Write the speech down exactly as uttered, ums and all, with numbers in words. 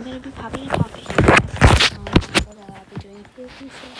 I'm going to be probably talking to you guys um, what I'll be doing for the future.